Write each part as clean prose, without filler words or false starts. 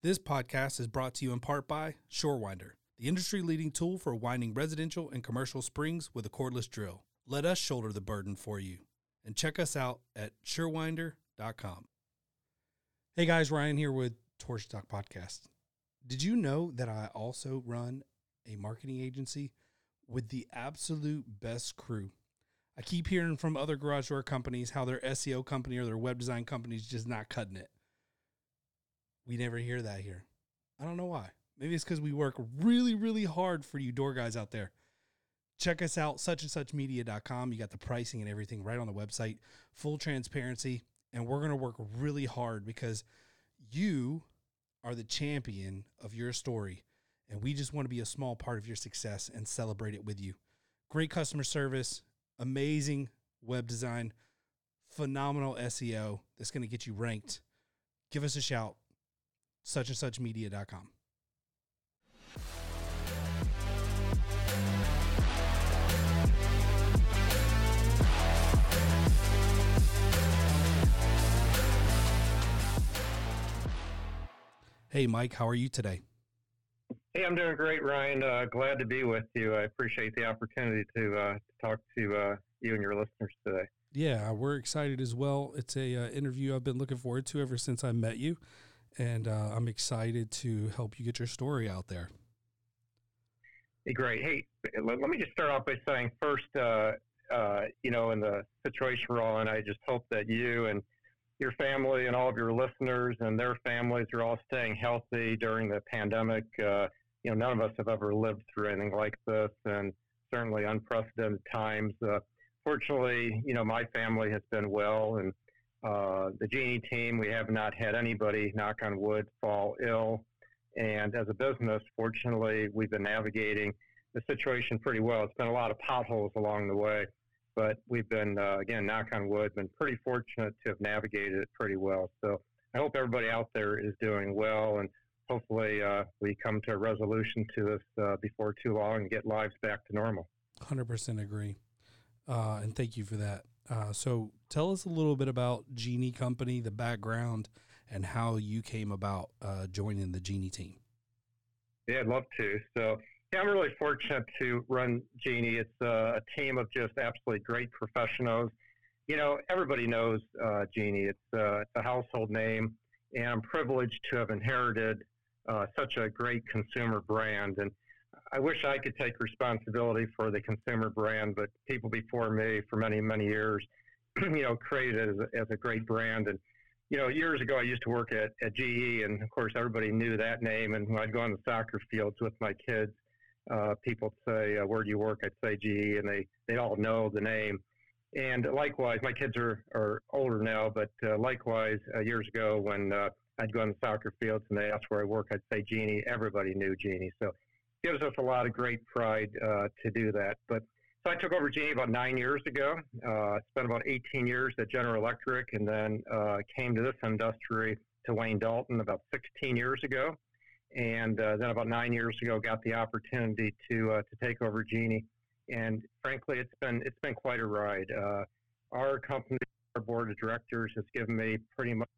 This podcast is brought to you in part by Shorewinder, the industry-leading tool for winding residential and commercial springs with a cordless drill. Let us shoulder the burden for you. And check us out at Shorewinder.com. Hey guys, Ryan here with Torch Talk Podcast. Did you know that I also run a marketing agency with the absolute best crew? I keep hearing from other garage door companies how their SEO company or their web design company is just not cutting it. We never hear that here. I don't know why. Maybe it's because we work really, really hard for you door guys out there. Check us out, suchandsuchmedia.com. You got the pricing and everything right on the website, full transparency, and we're going to work really hard because you are the champion of your story, and we just want to be a small part of your success and celebrate it with you. Great customer service, amazing web design, phenomenal SEO that's going to get you ranked. Give us a shout, suchandsuchmedia.com. Hey, Mike, how are you today? Hey, I'm doing great, Ryan. Glad to be with you. I appreciate the opportunity to talk to you and your listeners today. Yeah, we're excited as well. It's a interview I've been looking forward to ever since I met you, and I'm excited to help you get your story out there. Hey, great. Hey, let me just start off by saying first, you know, in the situation we're all in, I just hope that you and your family and all of your listeners and their families are all staying healthy during the pandemic. You know, none of us have ever lived through anything like this, and certainly unprecedented times. Fortunately, you know, my family has been well, and the Genie team, we have not had anybody, knock on wood, fall ill. And as a business, fortunately, we've been navigating the situation pretty well. It's been a lot of potholes along the way, but we've been, again, knock on wood, been pretty fortunate to have navigated it pretty well. So I hope everybody out there is doing well, and hopefully we come to a resolution to this before too long and get lives back to normal. 100% agree, and thank you for that. So tell us a little bit about Genie Company, the background, and how you came about joining the Genie team. Yeah, I'd love to. So yeah, I'm really fortunate to run Genie. It's a team of just absolutely great professionals. You know, everybody knows Genie. It's a household name, and I'm privileged to have inherited such a great consumer brand. And I wish I could take responsibility for the consumer brand, but people before me for many, many years, you know, created it as a great brand. And, you know, years ago, I used to work at GE, and, of course, everybody knew that name. And when I'd go on the soccer fields with my kids, people say, where do you work? I'd say GE, and they all know the name. And likewise, my kids are older now, but likewise, years ago when I'd go on the soccer fields and they asked where I work, I'd say Genie. Everybody knew Genie. So it gives us a lot of great pride to do that. But so I took over Genie about 9 years ago, spent about 18 years at General Electric, and then came to this industry to Wayne Dalton about 16 years ago. And then about 9 years ago, got the opportunity to take over Genie, and frankly, it's been quite a ride. Our company, our board of directors, has given me pretty much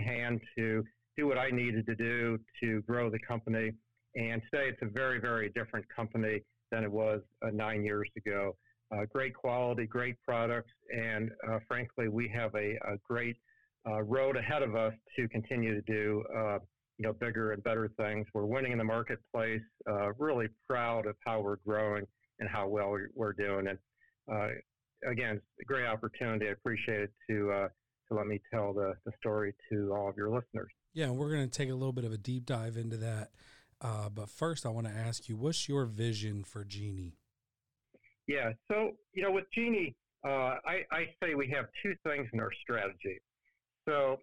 a hand to do what I needed to do to grow the company. And today, it's a very, very different company than it was 9 years ago. Great quality, great products, and frankly, we have a great road ahead of us to continue to do. You know, bigger and better things. We're winning in the marketplace, really proud of how we're growing and how well we're doing. And again, it's a great opportunity. I appreciate it to let me tell the story to all of your listeners. Yeah, we're going to take a little bit of a deep dive into that. But first, I want to ask you, what's your vision for Genie? Yeah, so, you know, with Genie, I say we have two things in our strategy. So,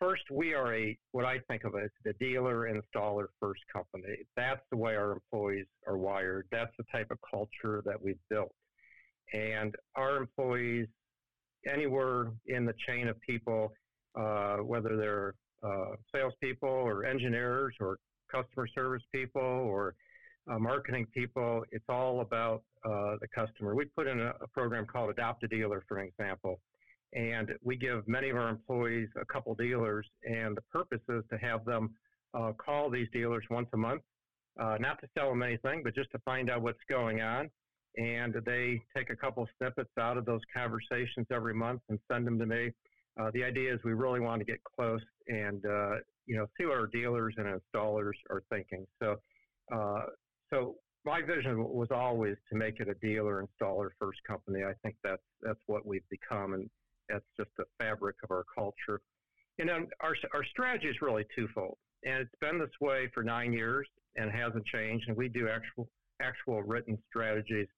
first, we are what I think of as the dealer installer first company. That's the way our employees are wired. That's the type of culture that we've built. And our employees, anywhere in the chain of people, whether they're salespeople or engineers or customer service people or marketing people, it's all about the customer. We put in a program called Adopt a Dealer, for example. And we give many of our employees a couple dealers, and the purpose is to have them call these dealers once a month, not to sell them anything, but just to find out what's going on. And they take a couple snippets out of those conversations every month and send them to me. The idea is we really want to get close and, see what our dealers and installers are thinking. So my vision was always to make it a dealer installer first company. I think that's what we've become, and that's just the fabric of our culture. And then our strategy is really twofold, and it's been this way for 9 years and hasn't changed. And we do actual written strategies,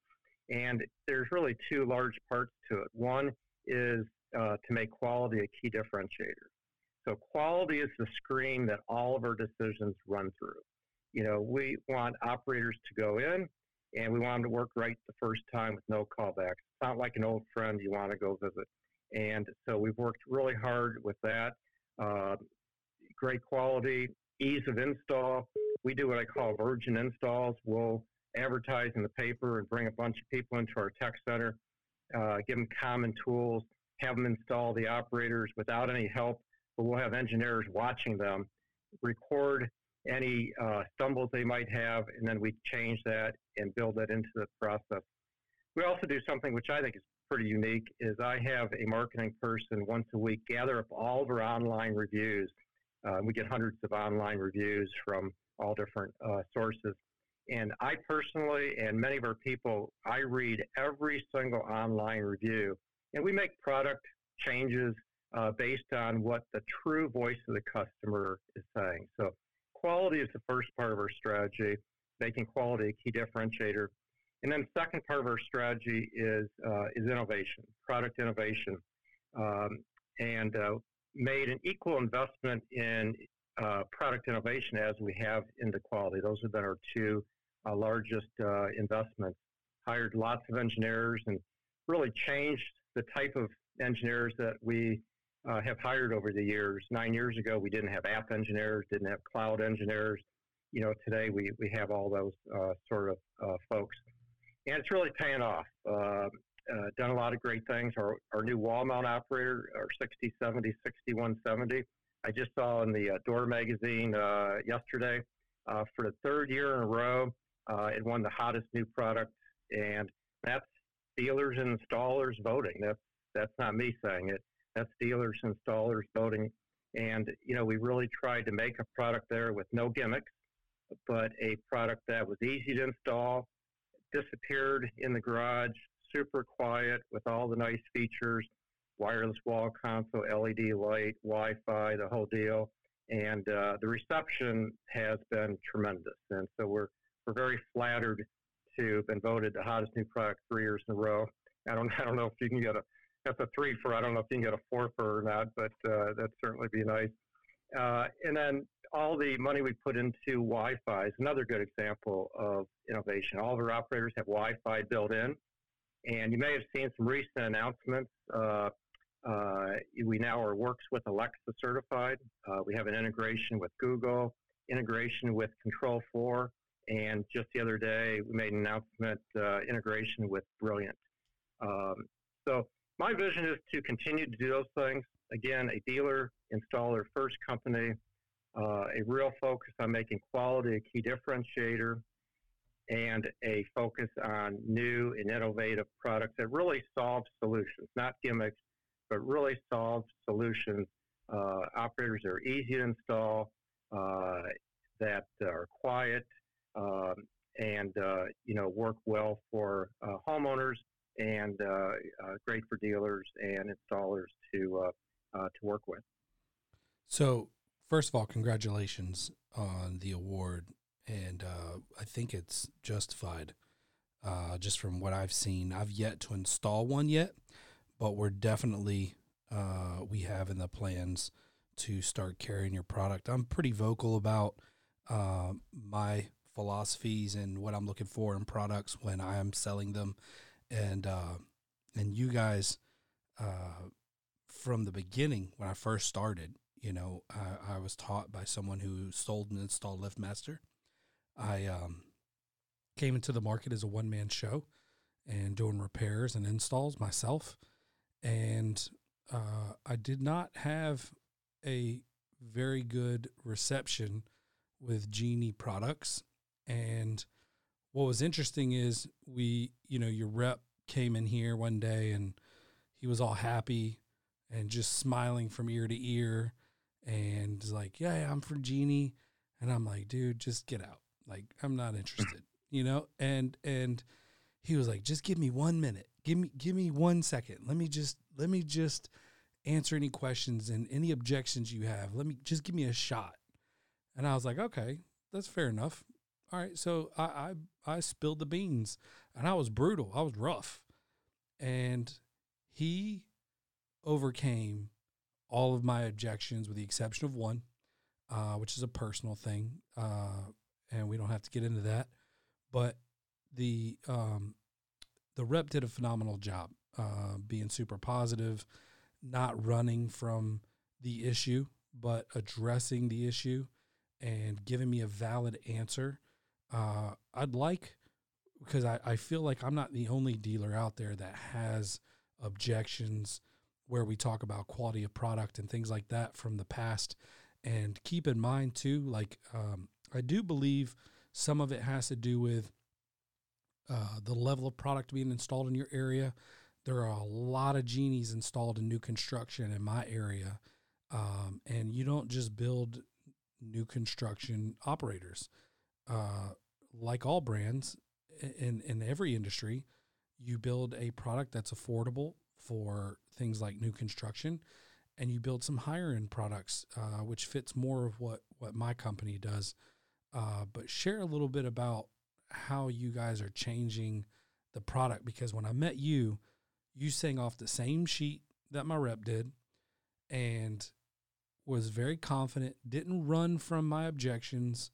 and there's really two large parts to it. One is to make quality a key differentiator. So quality is the screen that all of our decisions run through. You know, we want operators to go in, and we want them to work right the first time with no callbacks. It's not like an old friend you want to go visit. And so we've worked really hard with that. Great quality, ease of install. We do what I call virgin installs. We'll advertise in the paper and bring a bunch of people into our tech center, give them common tools, have them install the operators without any help, but we'll have engineers watching them, record any stumbles they might have, and then we change that and build that into the process. We also do something which I think is pretty unique, is I have a marketing person once a week gather up all of our online reviews. We get hundreds of online reviews from all different sources. And I personally and many of our people, I read every single online review. And we make product changes based on what the true voice of the customer is saying. So quality is the first part of our strategy, making quality a key differentiator. And then the second part of our strategy is innovation, product innovation, and made an equal investment in product innovation as we have into quality. Those have been our two largest investments. Hired lots of engineers and really changed the type of engineers that we have hired over the years. 9 years ago, we didn't have app engineers, didn't have cloud engineers. You know, today we have all those sort of folks. And it's really paying off. Done a lot of great things. Our new wall mount operator, our 6070, 6170, I just saw in the Door Magazine yesterday, for the third year in a row, it won the hottest new product. And that's dealers and installers voting. That's not me saying it. That's dealers and installers voting. And, you know, we really tried to make a product there with no gimmicks, but a product that was easy to install, disappeared in the garage, super quiet with all the nice features, wireless wall console, LED light, Wi-Fi, the whole deal. And the reception has been tremendous. And so we're very flattered to have been voted the hottest new product 3 years in a row. I don't know if you can get that's a three for, I don't know if you can get a four for or not, but that'd certainly be nice. And then all the money we put into Wi-Fi is another good example of innovation. All of our operators have Wi-Fi built in, and you may have seen some recent announcements. We now are Works with Alexa certified. We have an integration with Google, integration with Control 4, and just the other day we made an announcement, integration with Brilliant. So my vision is to continue to do those things. Again, a dealer installer first company, a real focus on making quality a key differentiator, and a focus on new and innovative products that really solve solutions, not gimmicks, but really solve solutions. Operators that are easy to install, that are quiet, and work well for homeowners, and great for dealers and installers to work with. So, first of all, congratulations on the award, and I think it's justified. Just from what I've seen, I've yet to install one yet, but we're definitely we have in the plans to start carrying your product. I'm pretty vocal about my philosophies and what I'm looking for in products when I am selling them, and you guys from the beginning when I first started. You know, I was taught by someone who sold and installed LiftMaster. I came into the market as a one-man show and doing repairs and installs myself. And I did not have a very good reception with Genie products. And what was interesting is we, you know, your rep came in here one day and he was all happy and just smiling from ear to ear and like, yeah, I'm for Genie. And I'm like, dude, just get out. Like, I'm not interested, you know? And he was like, just give me 1 minute. Give me 1 second. Let me just answer any questions and any objections you have. Give me a shot. And I was like, okay, that's fair enough. All right. So I spilled the beans and I was brutal. I was rough. And he overcame all of my objections with the exception of one, which is a personal thing. And we don't have to get into that, but the rep did a phenomenal job, being super positive, not running from the issue, but addressing the issue and giving me a valid answer. Because I feel like I'm not the only dealer out there that has objections where we talk about quality of product and things like that from the past. And keep in mind too, like, I do believe some of it has to do with the level of product being installed in your area. There are a lot of Genies installed in new construction in my area. And you don't just build new construction operators. Like all brands in every industry, you build a product that's affordable for things like new construction, and you build some higher end products, which fits more of what my company does. But share a little bit about how you guys are changing the product, because when I met you, you sang off the same sheet that my rep did and was very confident, didn't run from my objections,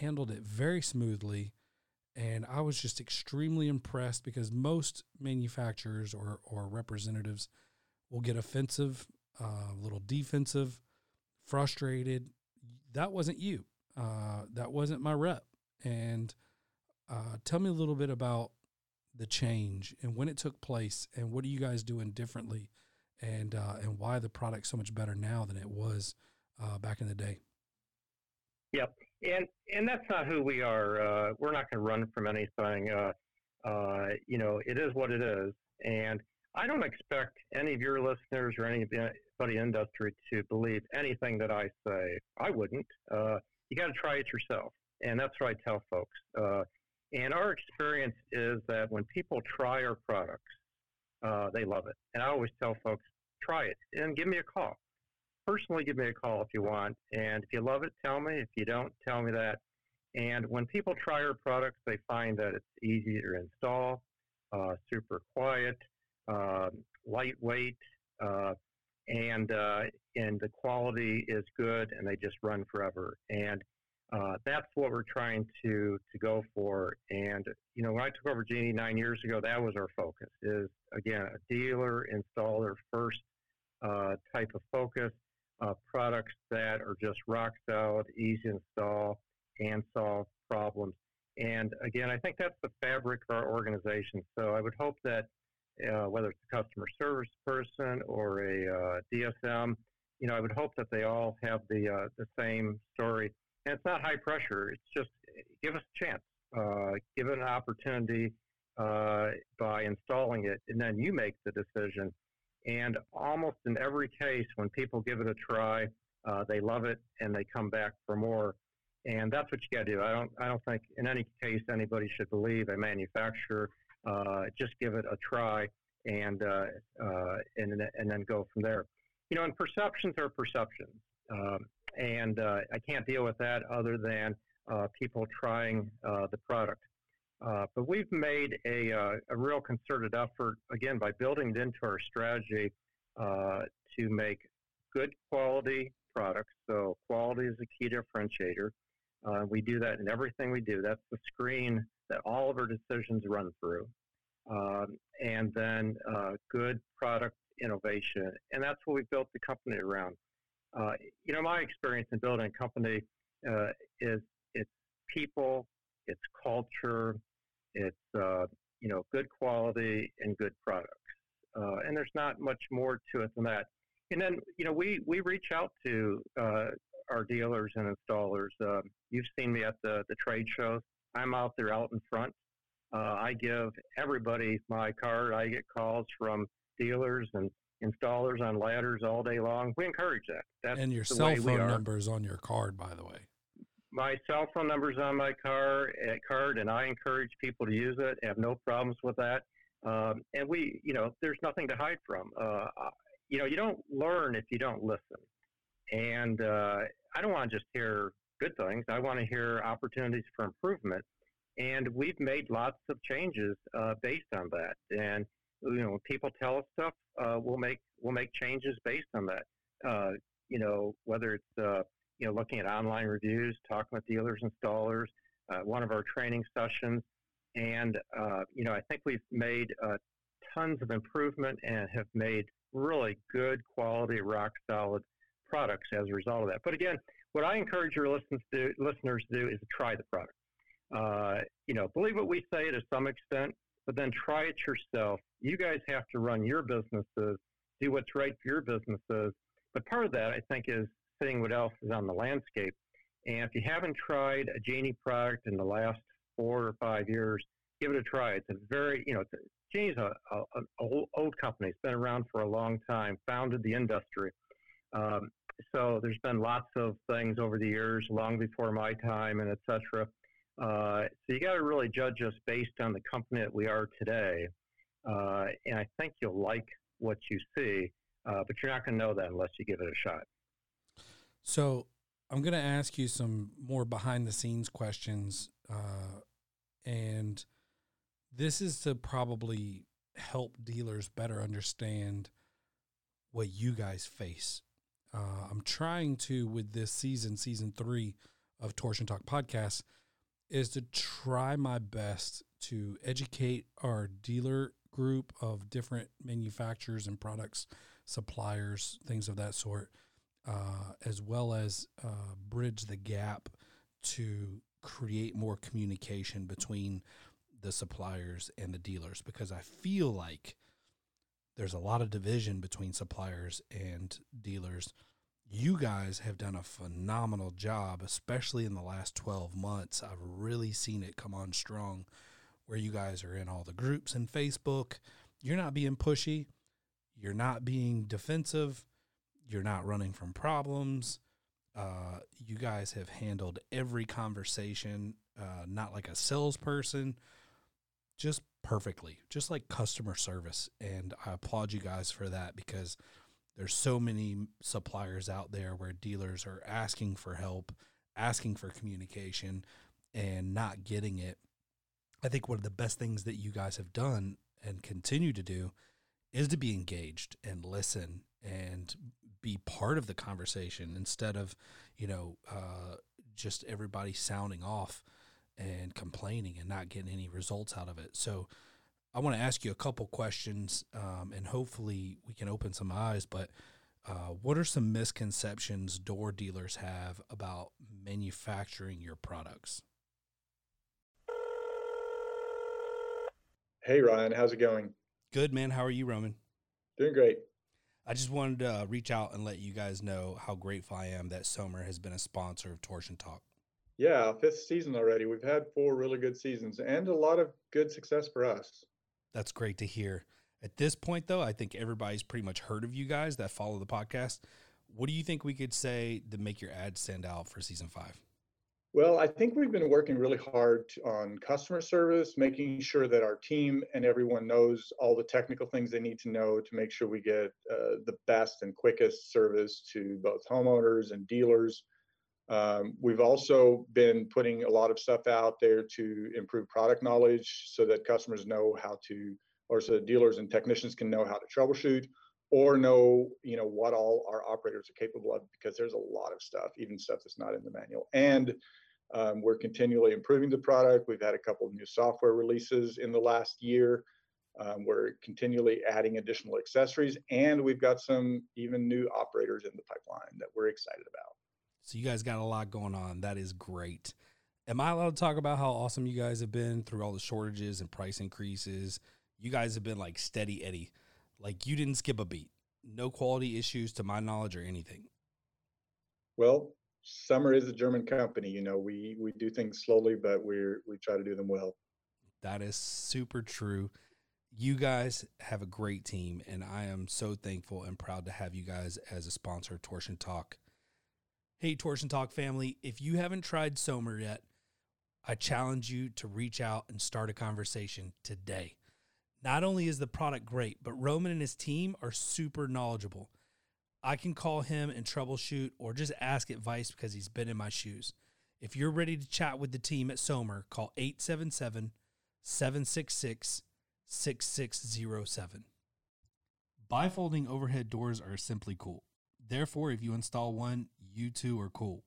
handled it very smoothly. And I was just extremely impressed because most manufacturers or representatives will get offensive, a little defensive, frustrated. That wasn't you. That wasn't my rep. And tell me a little bit about the change and when it took place and what are you guys doing differently and why the product's so much better now than it was back in the day. Yep. And that's not who we are. We're not going to run from anything. You know, it is what it is. And I don't expect any of your listeners or anybody in industry to believe anything that I say. I wouldn't. You got to try it yourself. And that's what I tell folks. And our experience is that when people try our products, they love it. And I always tell folks, try it and give me a call. Personally, give me a call if you want. And if you love it, tell me. If you don't, tell me that. And when people try our products, they find that it's easy to install, super quiet, lightweight, and the quality is good, and they just run forever. And that's what we're trying to go for. And, you know, when I took over Genie 9 years ago, that was our focus, is, again, a dealer, installer first type of focus, products that are just rock solid, easy install, and solve problems. And, again, I think that's the fabric of our organization. So I would hope that whether it's a customer service person or a DSM, you know, I would hope that they all have the same story. And it's not high pressure. It's just give us a chance, give it an opportunity by installing it, and then you make the decision. And almost in every case, when people give it a try, they love it and they come back for more. And that's what you got to do. I don't think in any case anybody should believe a manufacturer. Just give it a try and then go from there. You know, and perceptions are perceptions. And I can't deal with that other than people trying the product. But we've made a real concerted effort, again, by building it into our strategy to make good quality products. So quality is a key differentiator. We do that in everything we do. That's the screen that all of our decisions run through. And then good product innovation. And that's what we built the company around. You know, my experience in building a company is it's people, it's culture, it's, you know, good quality and good products. And there's not much more to it than that. And then, you know, we reach out to our dealers and installers. You've seen me at the trade shows. I'm out there out in front. I give everybody my card. I get calls from dealers and installers on ladders all day long. We encourage that. That's and your cell phone number is on your card, by the way. My cell phone number is on my card, and I encourage people to use it. I have no problems with that. And we, you know, there's nothing to hide from. You know, you don't learn if you don't listen. And I don't want to just hear good things. I want to hear opportunities for improvement. And we've made lots of changes based on that. And, you know, when people tell us stuff, we'll make changes based on that. You know, whether it's, you know, looking at online reviews, talking with dealers, installers, one of our training sessions. And, you know, I think we've made tons of improvement and have made really good quality, rock solid products as a result of that. But again, what I encourage your listeners to do is to try the product. You know, believe what we say to some extent, but then try it yourself. You guys have to run your businesses, do what's right for your businesses. But part of that, I think, is seeing what else is on the landscape. And if you haven't tried a Genie product in the last 4 or 5 years, give it a try. It's a very, you know, Genie's an old company. It's been around for a long time, founded the industry. So there's been lots of things over the years, long before my time and et cetera. So you got to really judge us based on the company that we are today. And I think you'll like what you see, but you're not going to know that unless you give it a shot. So I'm going to ask you some more behind the scenes questions. And this is to probably help dealers better understand what you guys face. I'm trying to, with this season 3 of Torsion Talk Podcast, is to try my best to educate our dealer group of different manufacturers and products, suppliers, things of that sort, as well as bridge the gap to create more communication between the suppliers and the dealers, because I feel like there's a lot of division between suppliers and dealers. You guys have done a phenomenal job, especially in the last 12 months. I've really seen it come on strong where you guys are in all the groups and Facebook. You're not being pushy. You're not being defensive. You're not running from problems. You guys have handled every conversation, not like a salesperson, just perfectly, just like customer service. And I applaud you guys for that, because there's so many suppliers out there where dealers are asking for help, asking for communication, and not getting it. I think one of the best things that you guys have done and continue to do is to be engaged and listen and be part of the conversation instead of, you know, just everybody sounding off and complaining and not getting any results out of it. So I want to ask you a couple questions, and hopefully we can open some eyes, but what are some misconceptions door dealers have about manufacturing your products? Hey, Ryan, how's it going? Good, man. How are you, Roman? Doing great. I just wanted to reach out and let you guys know how grateful I am that Sommer has been a sponsor of Torsion Talk. Yeah, our 5th season already. We've had 4 really good seasons and a lot of good success for us. That's great to hear. At this point, though, I think everybody's pretty much heard of you guys that follow the podcast. What do you think we could say to make your ad stand out for season 5? Well, I think we've been working really hard on customer service, making sure that our team and everyone knows all the technical things they need to know to make sure we get the best and quickest service to both homeowners and dealers. We've also been putting a lot of stuff out there to improve product knowledge so that customers know how to, or so that dealers and technicians can know how to troubleshoot or know, you know, what all our operators are capable of, because there's a lot of stuff, even stuff that's not in the manual. And we're continually improving the product. We've had a couple of new software releases in the last year. We're continually adding additional accessories, and we've got some even new operators in the pipeline that we're excited about. So you guys got a lot going on. That is great. Am I allowed to talk about how awesome you guys have been through all the shortages and price increases? You guys have been like steady Eddie. Like, you didn't skip a beat. No quality issues to my knowledge or anything. Well, Sommer is a German company. You know, we do things slowly, but we try to do them well. That is super true. You guys have a great team, and I am so thankful and proud to have you guys as a sponsor of Torsion Talk. Hey, Torsion Talk family, if you haven't tried Sommer yet, I challenge you to reach out and start a conversation today. Not only is the product great, but Roman and his team are super knowledgeable. I can call him and troubleshoot or just ask advice because he's been in my shoes. If you're ready to chat with the team at Sommer, call 877-766-6607. Bifolding overhead doors are simply cool. Therefore, if you install one, you too are cool.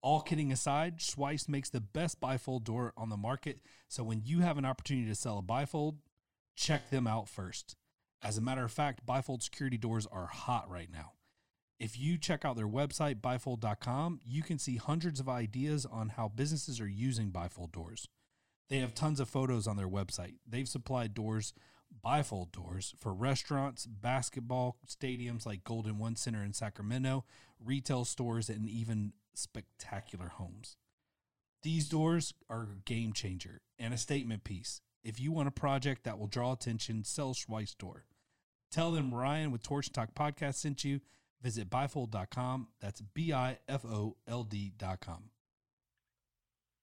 All kidding aside, Schweiss makes the best bifold door on the market, so when you have an opportunity to sell a bifold, check them out first. As a matter of fact, bifold security doors are hot right now. If you check out their website, bifold.com, you can see hundreds of ideas on how businesses are using bifold doors. They have tons of photos on their website. They've supplied doors, bifold doors, for restaurants, basketball stadiums like Golden One Center in Sacramento, retail stores, and even spectacular homes. These doors are a game changer and a statement piece. If you want a project that will draw attention, sell Schweiss door. Tell them Ryan with Torsion Talk Podcast sent you. Visit bifold.com. That's bifold.com.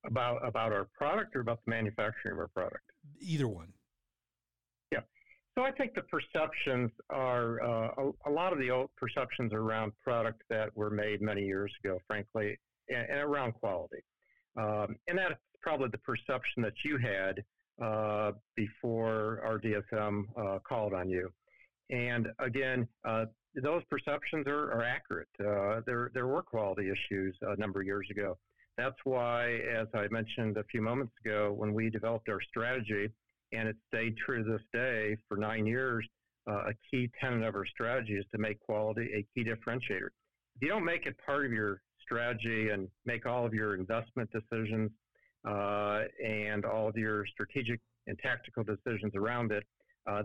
About our product or about the manufacturing of our product? Either one. Yeah. So I think the perceptions are, a lot of the old perceptions around product that were made many years ago, frankly, and around quality. And that's probably the perception that you had before our DSM called on you. And again, those perceptions are accurate. There were quality issues a number of years ago. That's why, as I mentioned a few moments ago, when we developed our strategy, and it stayed true to this day for 9 years, a key tenet of our strategy is to make quality a key differentiator. If you don't make it part of your strategy and make all of your investment decisions and all of your strategic and tactical decisions around it,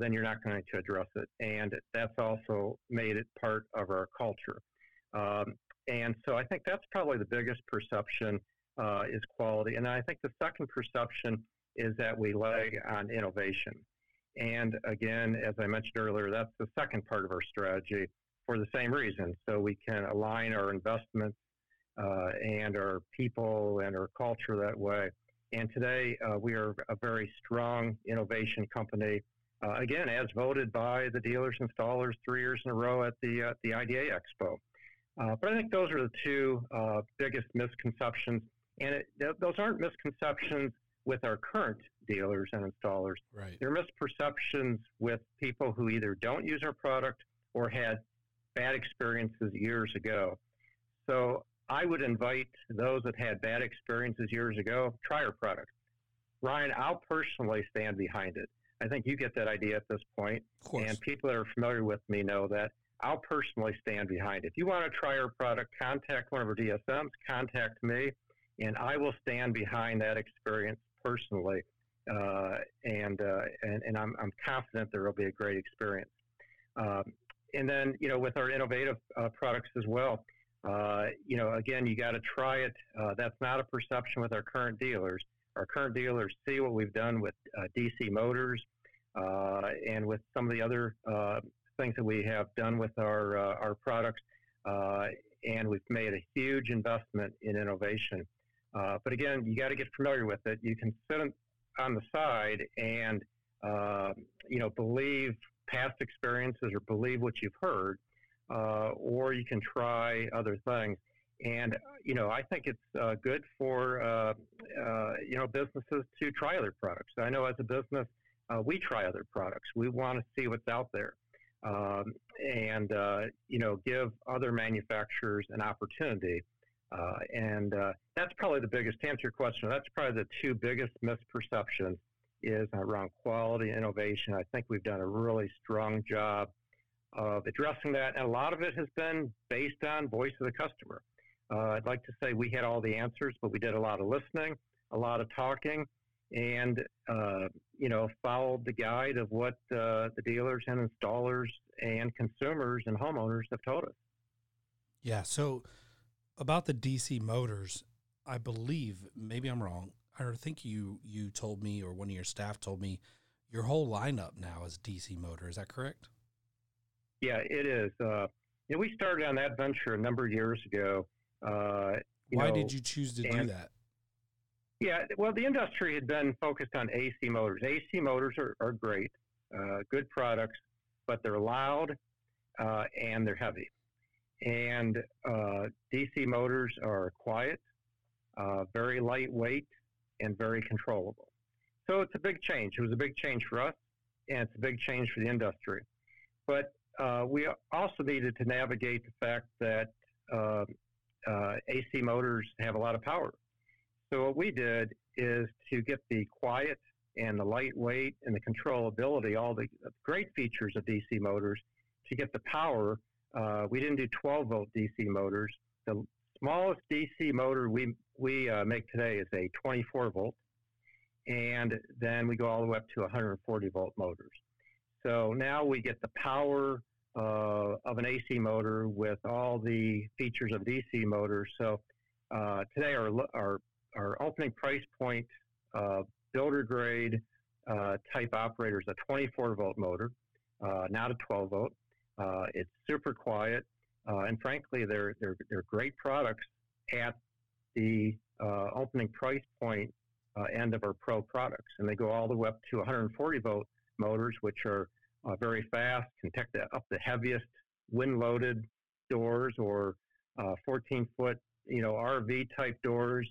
then you're not going to address it. And that's also made it part of our culture. And so I think that's probably the biggest perception is quality. And I think the second perception is that we lag on innovation. And again, as I mentioned earlier, that's the second part of our strategy for the same reason. So we can align our investments and our people and our culture that way. And today we are a very strong innovation company, again, as voted by the dealers and installers 3 years in a row at the IDA Expo. But I think those are the two biggest misconceptions, and those aren't misconceptions with our current dealers and installers. Right. They're misperceptions with people who either don't use our product or had bad experiences years ago. So I would invite those that had bad experiences years ago, try our product. Ryan, I'll personally stand behind it. I think you get that idea at this point, and people that are familiar with me know that. I'll personally stand behind it. If you want to try our product, contact one of our DSMs, contact me, and I will stand behind that experience personally. And I'm confident there will be a great experience. And then, you know, with our innovative products as well, you know, again, you got to try it. That's not a perception with our current dealers. Our current dealers see what we've done with DC motors and with some of the other things that we have done with our products, and we've made a huge investment in innovation. But again, you got to get familiar with it. You can sit on the side and you know, believe past experiences or believe what you've heard, or you can try other things. And you know, I think it's good for you know, businesses to try other products. I know as a business, we try other products. We want to see what's out there. And, you know, give other manufacturers an opportunity. And that's probably the biggest, to answer your question, that's probably the two biggest misperceptions is around quality and innovation. I think we've done a really strong job of addressing that. And a lot of it has been based on voice of the customer. I'd like to say we had all the answers, but we did a lot of listening, a lot of talking, and, followed the guide of what the dealers and installers and consumers and homeowners have told us. Yeah. So about the DC motors, I believe, maybe I'm wrong, I think you told me, or one of your staff told me, your whole lineup now is DC motor. Is that correct? Yeah, it is. We started on that venture a number of years ago. Why did you choose to do that? Yeah, well, the industry had been focused on AC motors. AC motors are great, good products, but they're loud and they're heavy. And DC motors are quiet, very lightweight, and very controllable. So it's a big change. It was a big change for us, and it's a big change for the industry. But we also needed to navigate the fact that AC motors have a lot of power. So what we did is to get the quiet and the lightweight and the controllability, all the great features of DC motors, to get the power. We didn't do 12-volt DC motors. The smallest DC motor we make today is a 24-volt, and then we go all the way up to 140-volt motors. So now we get the power of an AC motor with all the features of DC motors. So today our opening price point builder grade type operator is a 24-volt motor, not a 12-volt. It's super quiet, and frankly, they're great products at the opening price point end of our pro products, and they go all the way up to 140-volt motors, which are very fast, can take up the heaviest wind-loaded doors or 14-foot, RV-type doors.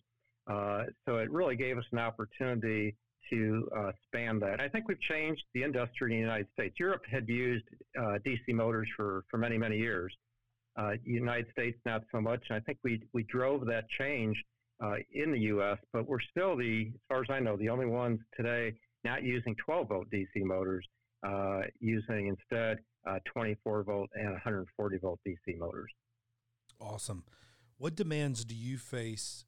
So it really gave us an opportunity to span that. I think we've changed the industry in the United States. Europe had used DC motors for many, many years. United States, not so much. And I think we drove that change in the U.S., but we're still as far as I know, the only ones today not using 12-volt DC motors, using instead 24-volt and 140-volt DC motors. Awesome. What demands do you face?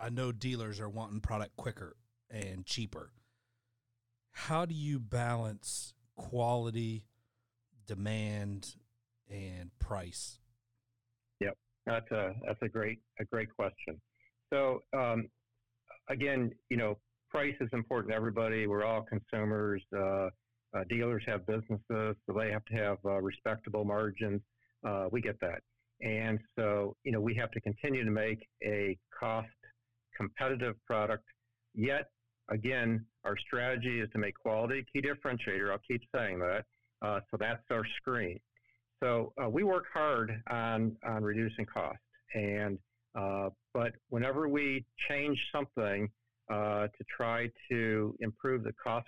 I know dealers are wanting product quicker and cheaper. How do you balance quality, demand, and price? Yep, that's a great question. So again, price is important to everybody. We're all consumers. Dealers have businesses, so they have to have respectable margins. We get that, and so we have to continue to make a cost competitive product. Yet again, our strategy is to make quality a key differentiator. I'll keep saying that. So that's our screen. So we work hard on reducing cost, and but whenever we change something to try to improve the cost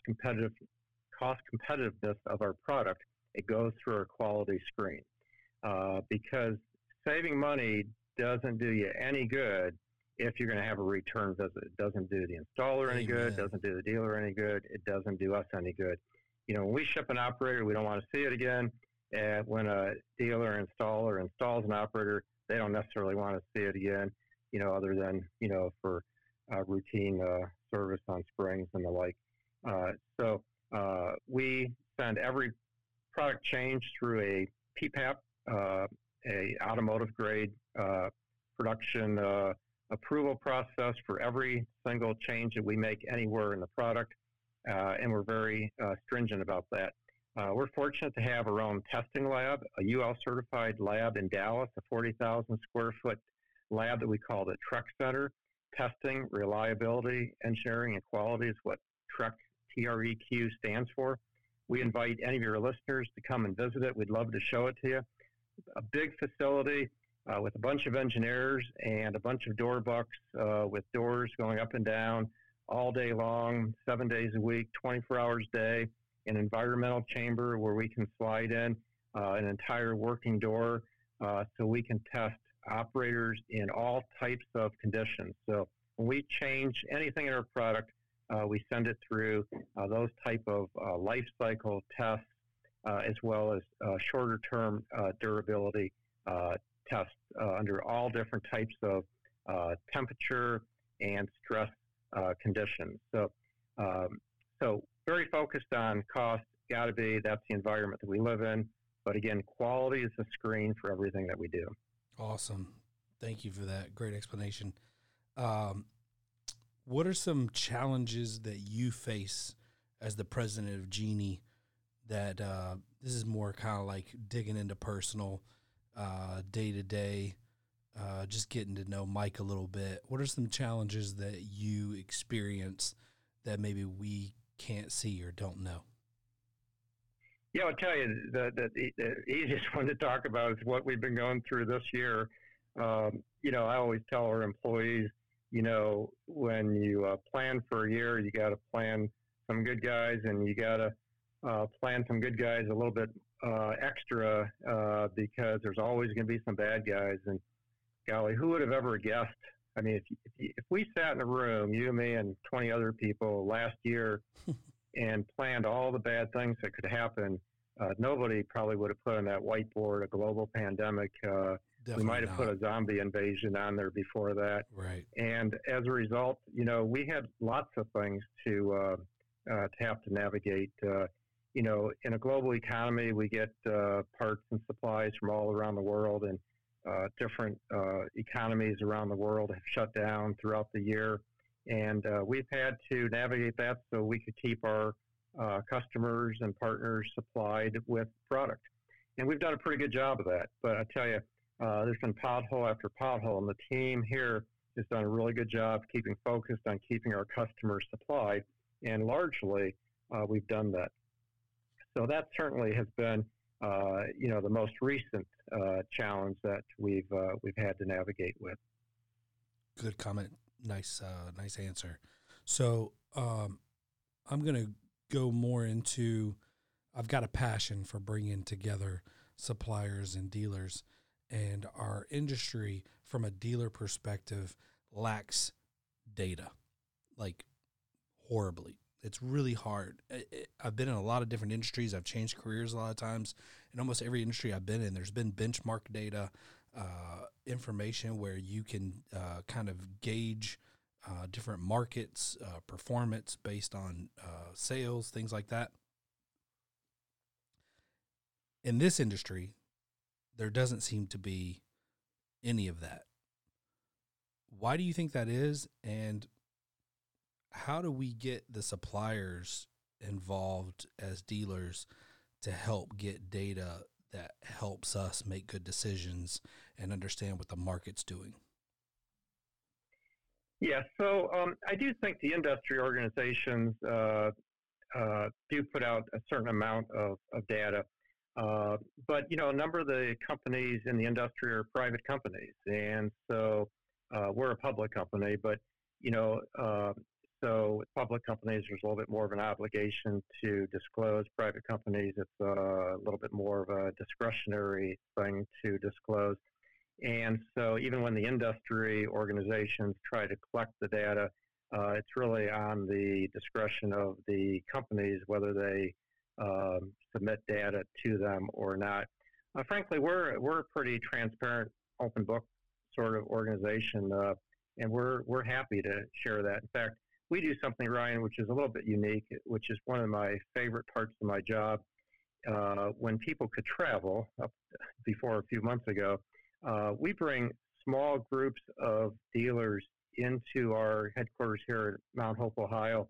competitiveness of our product, it goes through our quality screen because saving money doesn't do you any good if you're going to have a return visit. It doesn't do the installer any good, doesn't do the dealer any good, it doesn't do us any good. When we ship an operator, we don't want to see it again. And when a dealer installer installs an operator, they don't necessarily want to see it again, other than, for routine service on springs and the like. So we send every product change through a PPAP, a automotive grade production approval process for every single change that we make anywhere in the product, and we're very stringent about that. We're fortunate to have our own testing lab, a UL-certified lab in Dallas, a 40,000-square-foot lab that we call the TREQ Center. Testing, reliability, engineering, and quality is what TREQ, T-R-E-Q, stands for. We invite any of your listeners to come and visit it. We'd love to show it to you. A big facility with a bunch of engineers and a bunch of door bucks with doors going up and down all day long, 7 days a week, 24 hours a day, an environmental chamber where we can slide in an entire working door so we can test operators in all types of conditions. So when we change anything in our product, we send it through those type of life cycle tests as well as shorter term durability tests under all different types of temperature and stress conditions. So, so very focused on cost. Got to be. That's the environment that we live in. But again, quality is the screen for everything that we do. Awesome. Thank you for that. Great explanation. What are some challenges that you face as the president of Genie that this is more kind of like digging into personal day to day, just getting to know Mike a little bit. What are some challenges that you experience that maybe we can't see or don't know? Yeah, I'll tell you, the easiest one to talk about is what we've been going through this year. You know, I always tell our employees, you know, when you plan for a year, you got to plan some good guys, and you got to plan some good guys a little bit extra because there's always going to be some bad guys. And golly, who would have ever guessed? I mean, if we sat in a room, you, me, and 20 other people last year, and planned all the bad things that could happen, nobody probably would have put on that whiteboard a global pandemic. We might have put a zombie invasion on there before that. Right. And as a result, you know, we had lots of things to have to navigate. You know, in a global economy, we get parts and supplies from all around the world, and different economies around the world have shut down throughout the year. And we've had to navigate that so we could keep our customers and partners supplied with product. And we've done a pretty good job of that. But I tell you, there's been pothole after pothole, and the team here has done a really good job keeping focused on keeping our customers supplied. And largely, we've done that. So that certainly has been, you know, the most recent challenge that we've had to navigate with. Good comment. Nice answer. So, I'm going to go more into, I've got a passion for bringing together suppliers and dealers, and our industry from a dealer perspective lacks data, like horribly. It's really hard. I've been in a lot of different industries. I've changed careers a lot of times. In almost every industry I've been in, there's been benchmark data, information where you can kind of gauge different markets, performance based on sales, things like that. In this industry, there doesn't seem to be any of that. Why do you think that is? And how do we get the suppliers involved as dealers to help get data that helps us make good decisions and understand what the market's doing? Yeah, so I do think the industry organizations do put out a certain amount of data. But, you know, a number of the companies in the industry are private companies. And so we're a public company, but, you know, so with public companies, there's a little bit more of an obligation to disclose. Private companies, it's a little bit more of a discretionary thing to disclose. And so even when the industry organizations try to collect the data, it's really on the discretion of the companies whether they submit data to them or not. Frankly, we're a pretty transparent, open book sort of organization, and we're happy to share that. In fact, we do something, Ryan, which is a little bit unique, which is one of my favorite parts of my job. When people could travel, up before a few months ago, we bring small groups of dealers into our headquarters here at Mount Hope, Ohio,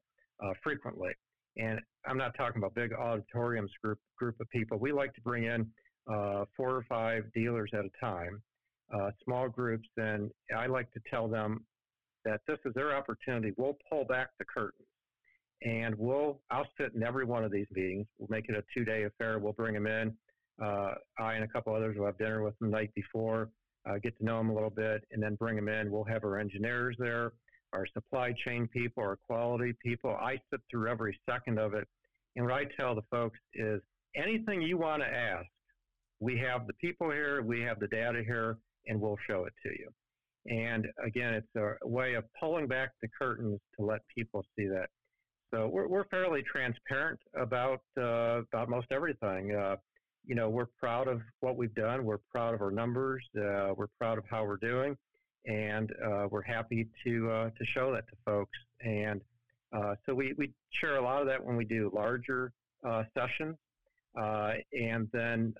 frequently. And I'm not talking about big auditoriums group of people. We like to bring in 4 or 5 dealers at a time, small groups, and I like to tell them that this is their opportunity. We'll pull back the curtain, and I'll sit in every one of these meetings. We'll make it a 2-day affair. We'll bring them in. I and a couple others will have dinner with them the night before, get to know them a little bit, and then bring them in. We'll have our engineers there, our supply chain people, our quality people. I sit through every second of it. And what I tell the folks is anything you want to ask, we have the people here, we have the data here, and we'll show it to you. And again, it's a way of pulling back the curtains to let people see that. So we're fairly transparent about most everything. You know, we're proud of what we've done. We're proud of our numbers. We're proud of how we're doing. and we're happy to show that to folks. And so we share a lot of that when we do larger sessions, and then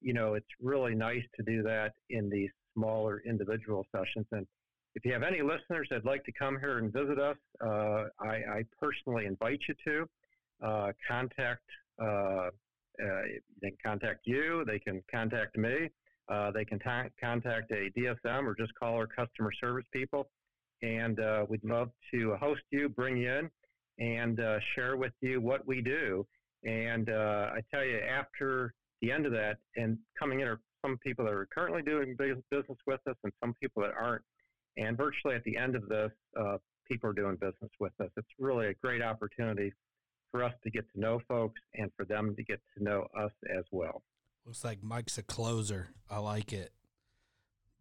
you know, it's really nice to do that in these smaller individual sessions. And if you have any listeners that'd like to come here and visit us, I personally invite you to they can contact you, they can contact me, they can contact a DSM or just call our customer service people. And we'd love to host you, bring you in, and share with you what we do. And I tell you, after the end of that, and coming in are some people that are currently doing business with us and some people that aren't. And virtually at the end of this, people are doing business with us. It's really a great opportunity for us to get to know folks and for them to get to know us as well. Looks like Mike's a closer. I like it.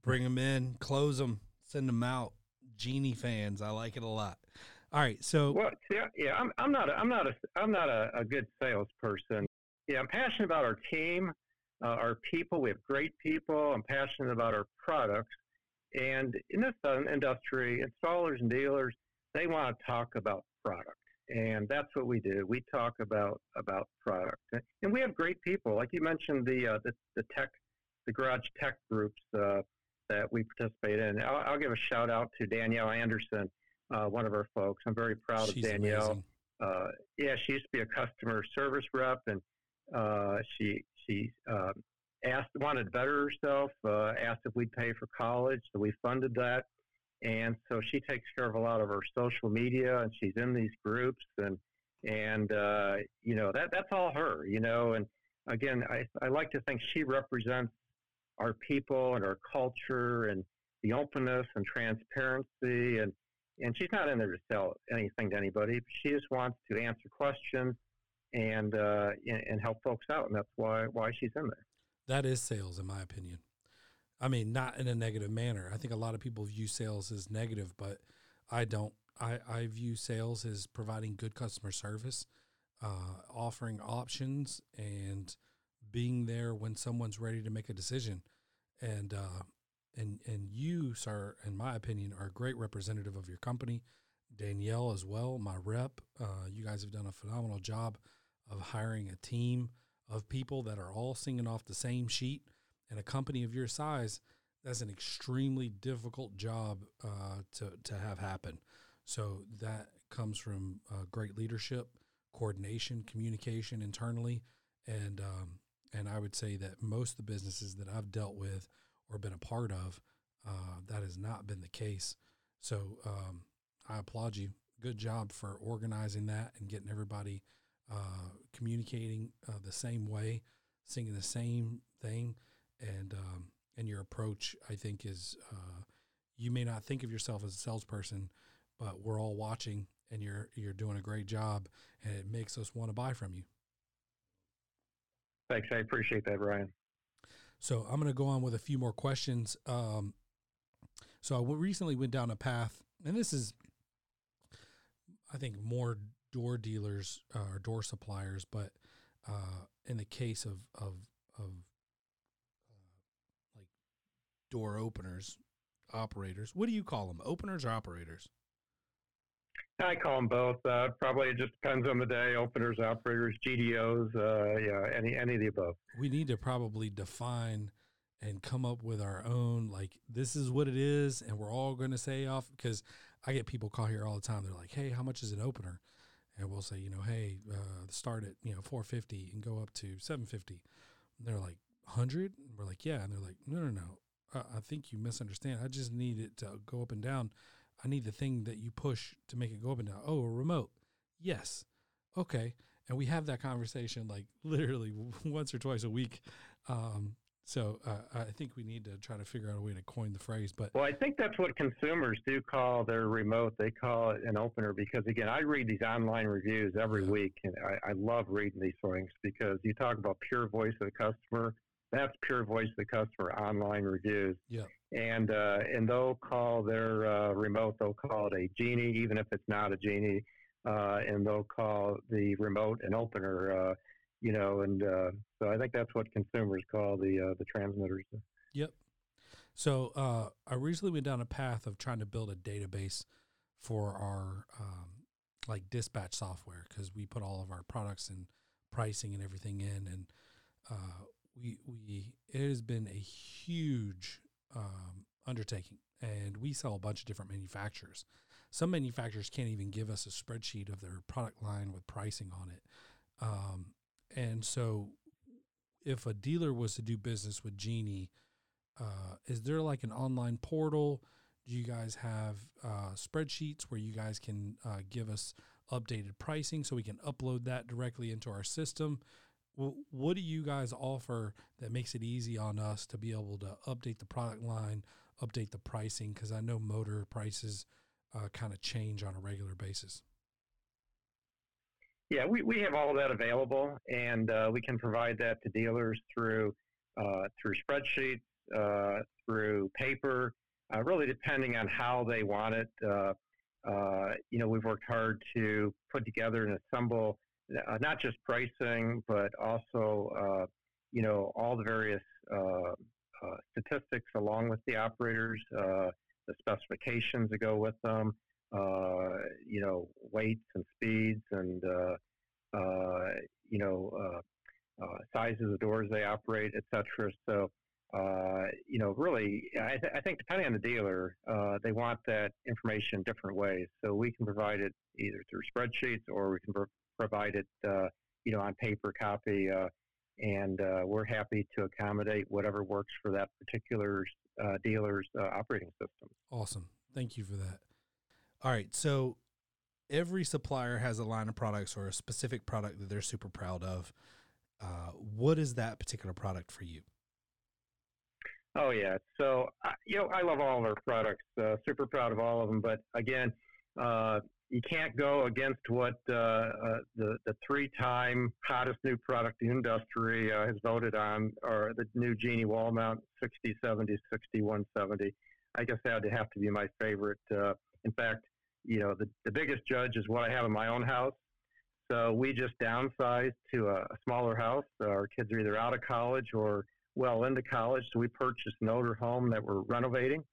Bring them in, close them, send them out. Genie fans, I like it a lot. All right, so well, yeah, I'm not a good salesperson. Yeah, I'm passionate about our team, our people. We have great people. I'm passionate about our products. And in this industry, installers and dealers, they want to talk about product. And that's what we do. We talk about product. And we have great people. Like you mentioned, the tech, the garage tech groups that we participate in. I'll give a shout out to Danielle Anderson, one of our folks. I'm very proud of Danielle. Yeah, she used to be a customer service rep, and she wanted to better herself, asked if we'd pay for college, so we funded that. And so she takes care of a lot of her social media, and she's in these groups, and you know, that's all her, you know. And again, I like to think she represents our people and our culture and the openness and transparency, and she's not in there to sell anything to anybody. She just wants to answer questions and help folks out, and that's why she's in there. That is sales, in my opinion. I mean, not in a negative manner. I think a lot of people view sales as negative, but I don't. I view sales as providing good customer service, offering options, and being there when someone's ready to make a decision. And you, sir, in my opinion, are a great representative of your company. Danielle as well, my rep. You guys have done a phenomenal job of hiring a team of people that are all singing off the same sheet. And a company of your size, that's an extremely difficult job to have happen. So that comes from great leadership, coordination, communication internally. And I would say that most of the businesses that I've dealt with or been a part of, that has not been the case. So I applaud you. Good job for organizing that and getting everybody communicating the same way, singing the same thing, and your approach, I think, is you may not think of yourself as a salesperson, but we're all watching, and you're doing a great job, and it makes us want to buy from you. Thanks. I appreciate that, Ryan. So I'm going to go on with a few more questions. So I recently went down a path, and this is, I think, more door dealers or door suppliers, but in the case of like door openers, operators, what do you call them? Openers or operators? I call them both. Probably it just depends on the day. Openers, operators, GDOs, yeah, any of the above. We need to probably define and come up with our own, like, this is what it is, and we're all going to say off, because I get people call here all the time. They're like, hey, how much is an opener? And we'll say, you know, hey, start at, you know, $450 and go up to $750. And they're like, 100? And we're like, yeah. And they're like, no. I think you misunderstand. I just need it to go up and down. I need the thing that you push to make it go up and down. Oh, a remote. Yes. Okay. And we have that conversation like literally once or twice a week. So I think we need to try to figure out a way to coin the phrase. But well, I think that's what consumers do call their remote. They call it an opener because, again, I read these online reviews every week, and I love reading these things because you talk about pure voice of the customer. That's pure voice of the customer, online reviews. Yeah. And they'll call their remote, they'll call it a Genie, even if it's not a Genie, and they'll call the remote an opener, you know, and so I think that's what consumers call the transmitters. Yep. So I recently went down a path of trying to build a database for our like dispatch software, because we put all of our products and pricing and everything in, and it has been a huge undertaking, and we sell a bunch of different manufacturers. Some manufacturers can't even give us a spreadsheet of their product line with pricing on it. And so if a dealer was to do business with Genie, is there like an online portal? Do you guys have spreadsheets where you guys can give us updated pricing so we can upload that directly into our system? Well, what do you guys offer that makes it easy on us to be able to update the product line, update the pricing? Because I know motor prices kind of change on a regular basis. Yeah, we have all of that available, and we can provide that to dealers through spreadsheets, through paper, really depending on how they want it. You know, we've worked hard to put together and assemble not just pricing, but also, you know, all the various statistics along with the operators, the specifications that go with them, you know, weights and speeds and, you know, sizes of doors they operate, et cetera. So, you know, really, I think depending on the dealer, they want that information in different ways. So we can provide it either through spreadsheets, or we can provide it, you know, on paper copy. And we're happy to accommodate whatever works for that particular dealer's operating system. Awesome. Thank you for that. All right. So every supplier has a line of products or a specific product that they're super proud of. What is that particular product for you? Oh, yeah. So, you know, I love all of our products, super proud of all of them. But again, you can't go against what the three-time hottest new product the industry has voted on, or the new Genie wall mount 6070, 6170. I guess that would have to be my favorite. In fact, you know, the biggest judge is what I have in my own house. So we just downsized to a smaller house. Our kids are either out of college or well into college, so we purchased an older home that we're renovating.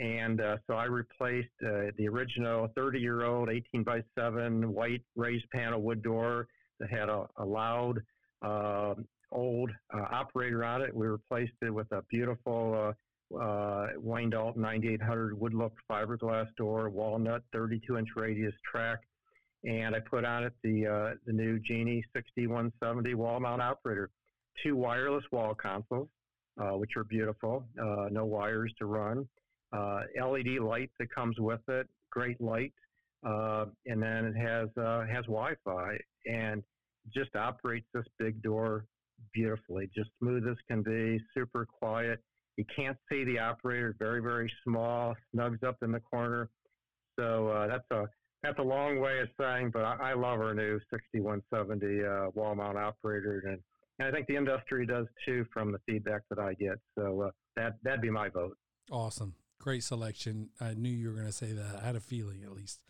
And so I replaced the original 30-year-old 18x7 white raised panel wood door that had a loud old operator on it. We replaced it with a beautiful Wayne Dalton 9800 wood look fiberglass door, walnut, 32-inch radius track. And I put on it the new Genie 6170 wall mount operator. Two wireless wall consoles, which are beautiful, no wires to run. LED light that comes with it, great light, and then it has Wi-Fi, and just operates this big door beautifully, just smooth as can be, super quiet. You can't see the operator, very, very small, snugs up in the corner. So that's a long way of saying, but I love our new 6170 wall mount operator, and I think the industry does too, from the feedback that I get. So that'd be my vote. Awesome. Great selection. I knew you were going to say that. I had a feeling, at least.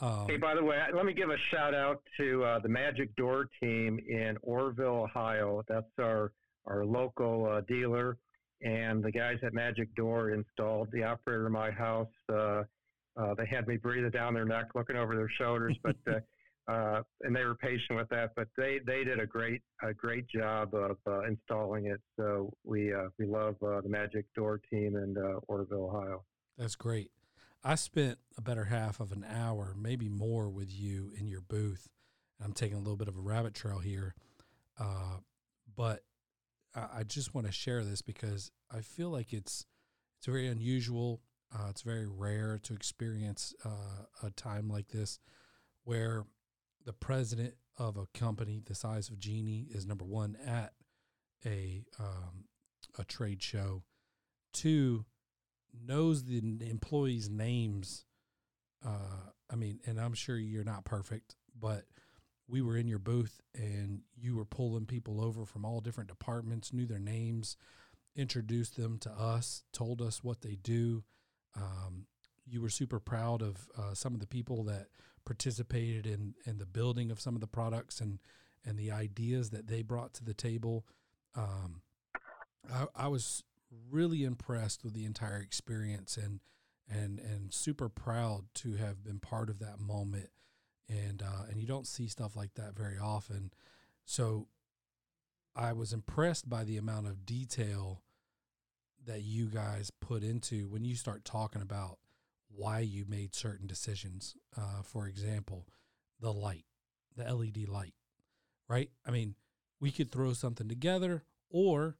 Hey, by the way, let me give a shout out to the Magic Door team in Orrville, Ohio. That's our local dealer, and the guys at Magic Door installed the operator in my house. They had me breathe it down their neck, looking over their shoulders, but and they were patient with that. But they did a great job of installing it. So we love the Magic Door team in Orrville, Ohio. That's great. I spent a better half of an hour, maybe more, with you in your booth. I'm taking a little bit of a rabbit trail here, but I just want to share this because I feel like it's very unusual. It's very rare to experience a time like this where the president of a company the size of Genie is, number one, at a trade show, two, knows the employees' names. I mean, and I'm sure you're not perfect, but we were in your booth and you were pulling people over from all different departments, knew their names, introduced them to us, told us what they do. You were super proud of some of the people that participated in the building of some of the products and the ideas that they brought to the table. I was really impressed with the entire experience and super proud to have been part of that moment. And you don't see stuff like that very often. So I was impressed by the amount of detail that you guys put into when you start talking about why you made certain decisions. For example, the light, the LED light, right? I mean, we could throw something together, or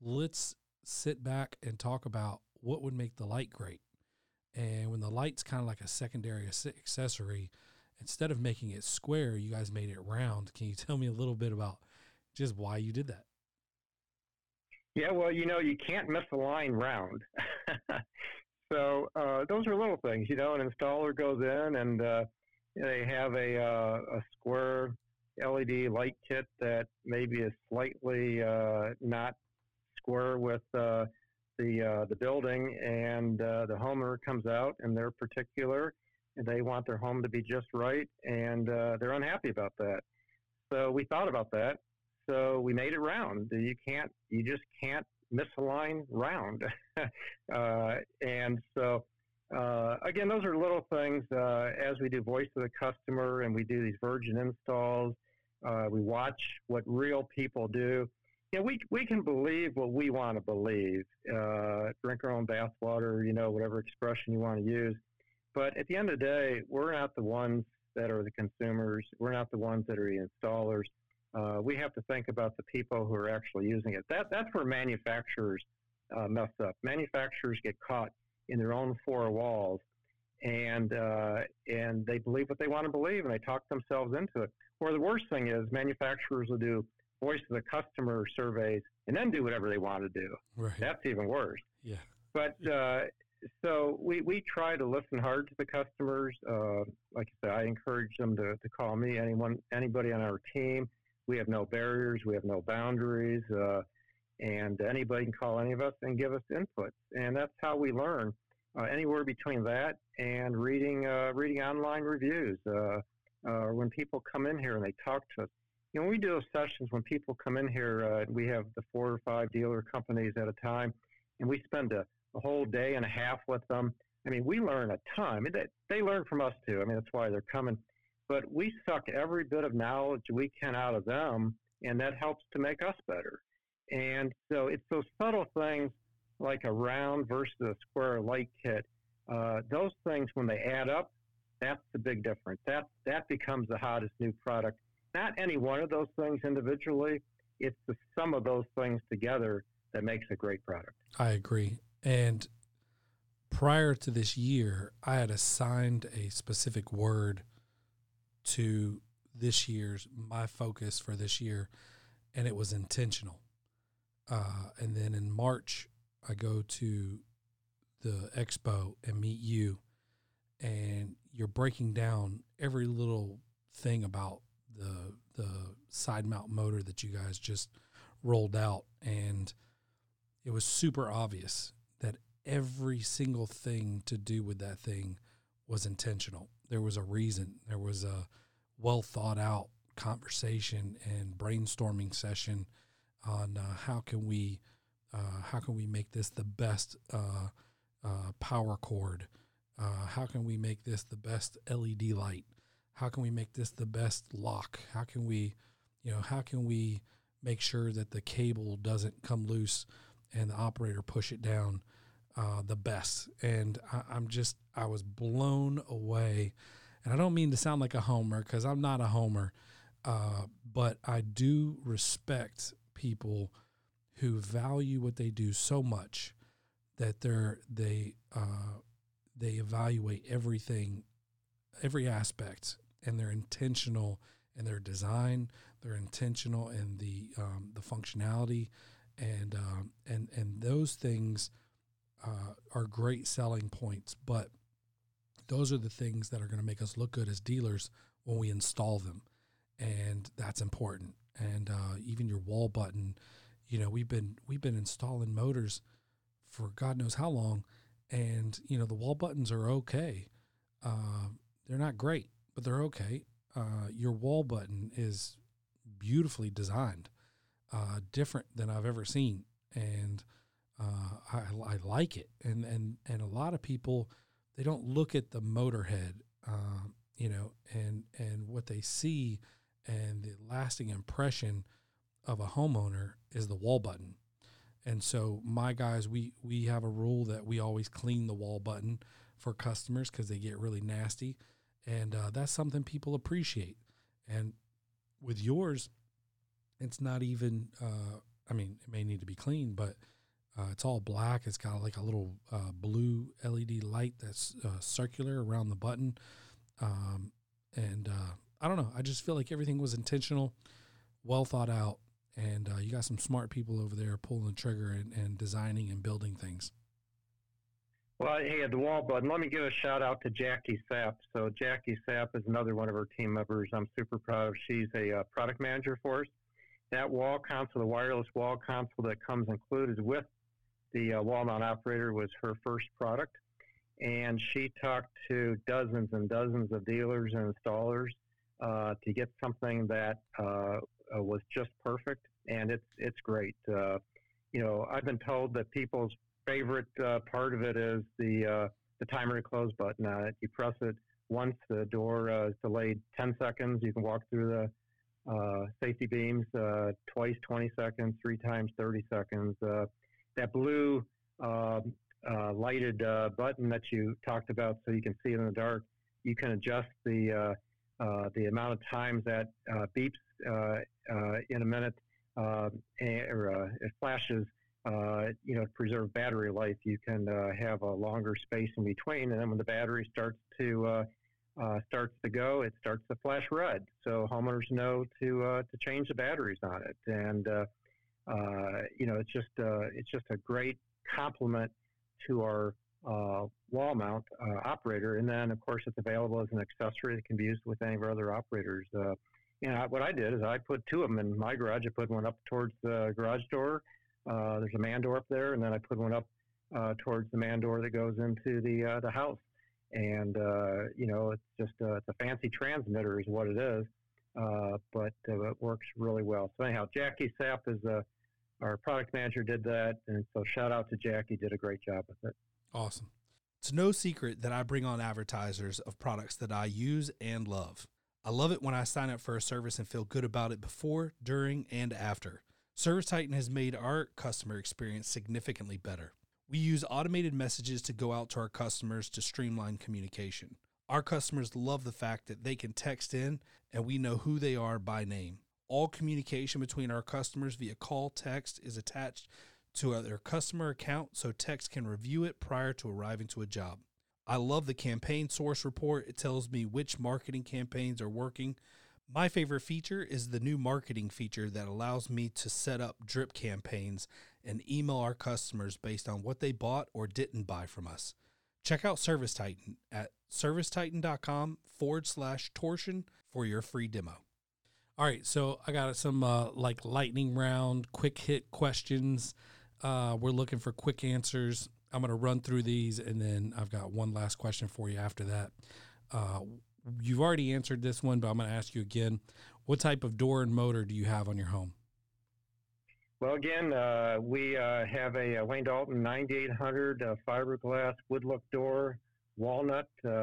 let's sit back and talk about what would make the light great. And when the light's kind of like a secondary accessory, instead of making it square, you guys made it round. Can you tell me a little bit about just why you did that? Yeah, well, you know, you can't miss a line round. So those are little things. You know, an installer goes in and they have a square LED light kit that maybe is slightly not square with the building, and the homeowner comes out and they're particular. They want their home to be just right, and they're unhappy about that. So we thought about that. So we made it round. You just can't misalign round. And so, again, those are little things. As we do voice of the customer and we do these virgin installs, we watch what real people do. Yeah, we can believe what we want to believe. Drink our own bathwater, you know, whatever expression you want to use. But at the end of the day, we're not the ones that are the consumers. We're not the ones that are the installers. We have to think about the people who are actually using it. That's where manufacturers mess up. Manufacturers get caught in their own four walls, and they believe what they want to believe, and they talk themselves into it. Or the worst thing is manufacturers will do voice of the customer surveys and then do whatever they want to do. Right. That's even worse. Yeah. But so we try to listen hard to the customers. Like I said, I encourage them to call me, anybody on our team. We have no barriers. We have no boundaries. And anybody can call any of us and give us input. And that's how we learn, anywhere between that and reading online reviews. When people come in here and they talk to us, you know, when we do those sessions, when people come in here, we have the 4 or 5 dealer companies at a time, and we spend a whole day and a half with them. I mean, we learn a ton. They learn from us too. I mean, that's why they're coming. But we suck every bit of knowledge we can out of them, and that helps to make us better. And so it's those subtle things like a round versus a square light kit. Those things, when they add up, that's the big difference. That becomes the hottest new product. Not any one of those things individually. It's the sum of those things together that makes a great product. I agree. And prior to this year, I had assigned a specific word to my focus for this year, and it was intentional. And then in March, I go to the expo and meet you, and you're breaking down every little thing about the side mount motor that you guys just rolled out. And it was super obvious that every single thing to do with that thing was intentional. There was a reason. There was a well-thought-out conversation and brainstorming session on how can we make this the best power cord? How can we make this the best LED light? How can we make this the best lock? How can we make sure that the cable doesn't come loose and the operator push it down the best? And I was blown away. And I don't mean to sound like a homer, because I'm not a homer, but I do respect people who value what they do so much that they evaluate everything, every aspect, and they're intentional in their design. They're intentional in the functionality, and those things are great selling points. But those are the things that are going to make us look good as dealers when we install them. And that's important. And even your wall button, you know, we've been installing motors for God knows how long. And, you know, the wall buttons are okay. They're not great, but they're okay. Your wall button is beautifully designed, different than I've ever seen. And I like it. And a lot of people, they don't look at the motorhead, you know, and what they see and the lasting impression of a homeowner is the wall button. And so my guys, we have a rule that we always clean the wall button for customers because they get really nasty. And that's something people appreciate. And with yours, it's not even, I mean, it may need to be cleaned, but it's all black. It's got like a little blue LED light that's circular around the button. I don't know. I just feel like everything was intentional, well thought out. And you got some smart people over there pulling the trigger and designing and building things. Well, hey, the wall button, let me give a shout out to Jackie Sapp. So Jackie Sapp is another one of our team members I'm super proud of. She's a product manager for us. That wall console, the wireless wall console that comes included with the wall mount operator, was her first product. And she talked to dozens and dozens of dealers and installers to get something that was just perfect, and it's great. You know, I've been told that people's favorite part of it is the timer to close button on it. You press it once, the door is delayed 10 seconds. You can walk through the safety beams twice 20 seconds, three times 30 seconds. That blue lighted button that you talked about, so you can see it in the dark, you can adjust the amount of times that beeps in a minute, or it flashes, you know, to preserve battery life. You can have a longer space in between, and then when the battery starts to go, it starts to flash red, so homeowners know to change the batteries on it. And you know, it's just a great complement to our wall mount operator. And then of course it's available as an accessory that can be used with any of our other operators. You know, what I did is I put two of them in my garage. I put one up towards the garage door. There's a man door up there, and then I put one up towards the man door that goes into the house. And you know, it's just it's a fancy transmitter is what it is, but it works really well. So anyhow, Jackie Sapp is our product manager, did that, and so shout out to Jackie. Did a great job with it. Awesome. It's no secret that I bring on advertisers of products that I use and love. I love it when I sign up for a service and feel good about it before, during, and after. ServiceTitan has made our customer experience significantly better. We use automated messages to go out to our customers to streamline communication. Our customers love the fact that they can text in and we know who they are by name. All communication between our customers via call, text is attached to their customer account, so techs can review it prior to arriving to a job. I love the campaign source report. It tells me which marketing campaigns are working. My favorite feature is the new marketing feature that allows me to set up drip campaigns and email our customers based on what they bought or didn't buy from us. Check out ServiceTitan at servicetitan.com/torsion for your free demo. All right, so I got some like lightning round, quick hit questions. We're looking for quick answers. I'm going to run through these, and then I've got one last question for you after that. You've already answered this one, but I'm going to ask you again. What type of door and motor do you have on your home? Well, again, we have a Wayne Dalton 9800 fiberglass woodlook door, walnut, 16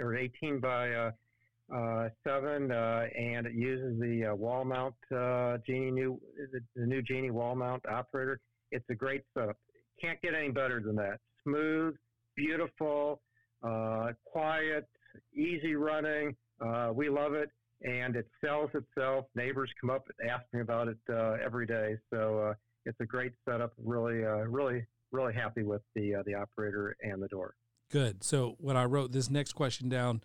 or 18 by 7, and it uses the wall mount Genie, the new Genie wall mount operator. It's a great setup. Can't get any better than that. Smooth, beautiful, quiet, easy running. We love it, and it sells itself. Neighbors come up and ask me about it every day. So it's a great setup. Really, really, really happy with the operator and the door. Good. So when I wrote this next question down,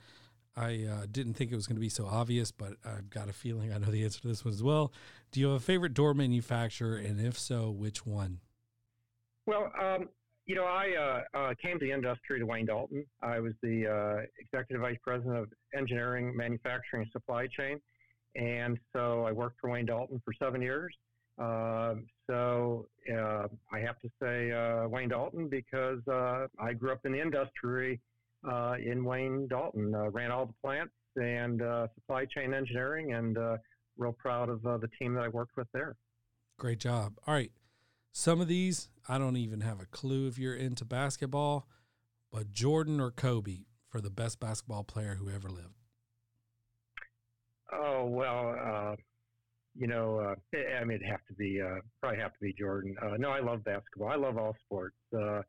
I didn't think it was going to be so obvious, but I've got a feeling I know the answer to this one as well. Do you have a favorite door manufacturer, and if so, which one? Well, you know, I came to the industry to Wayne Dalton. I was the Executive Vice President of Engineering, Manufacturing, and Supply Chain. And so I worked for Wayne Dalton for 7 years. So I have to say Wayne Dalton because I grew up in the industry. In Wayne Dalton, ran all the plants and supply chain engineering, and real proud of the team that I worked with there. Great job. All right. Some of these, I don't even have a clue if you're into basketball, but Jordan or Kobe for the best basketball player who ever lived. Oh, well, I mean, it'd have to be, probably have to be Jordan. No, I love basketball. I love all sports. It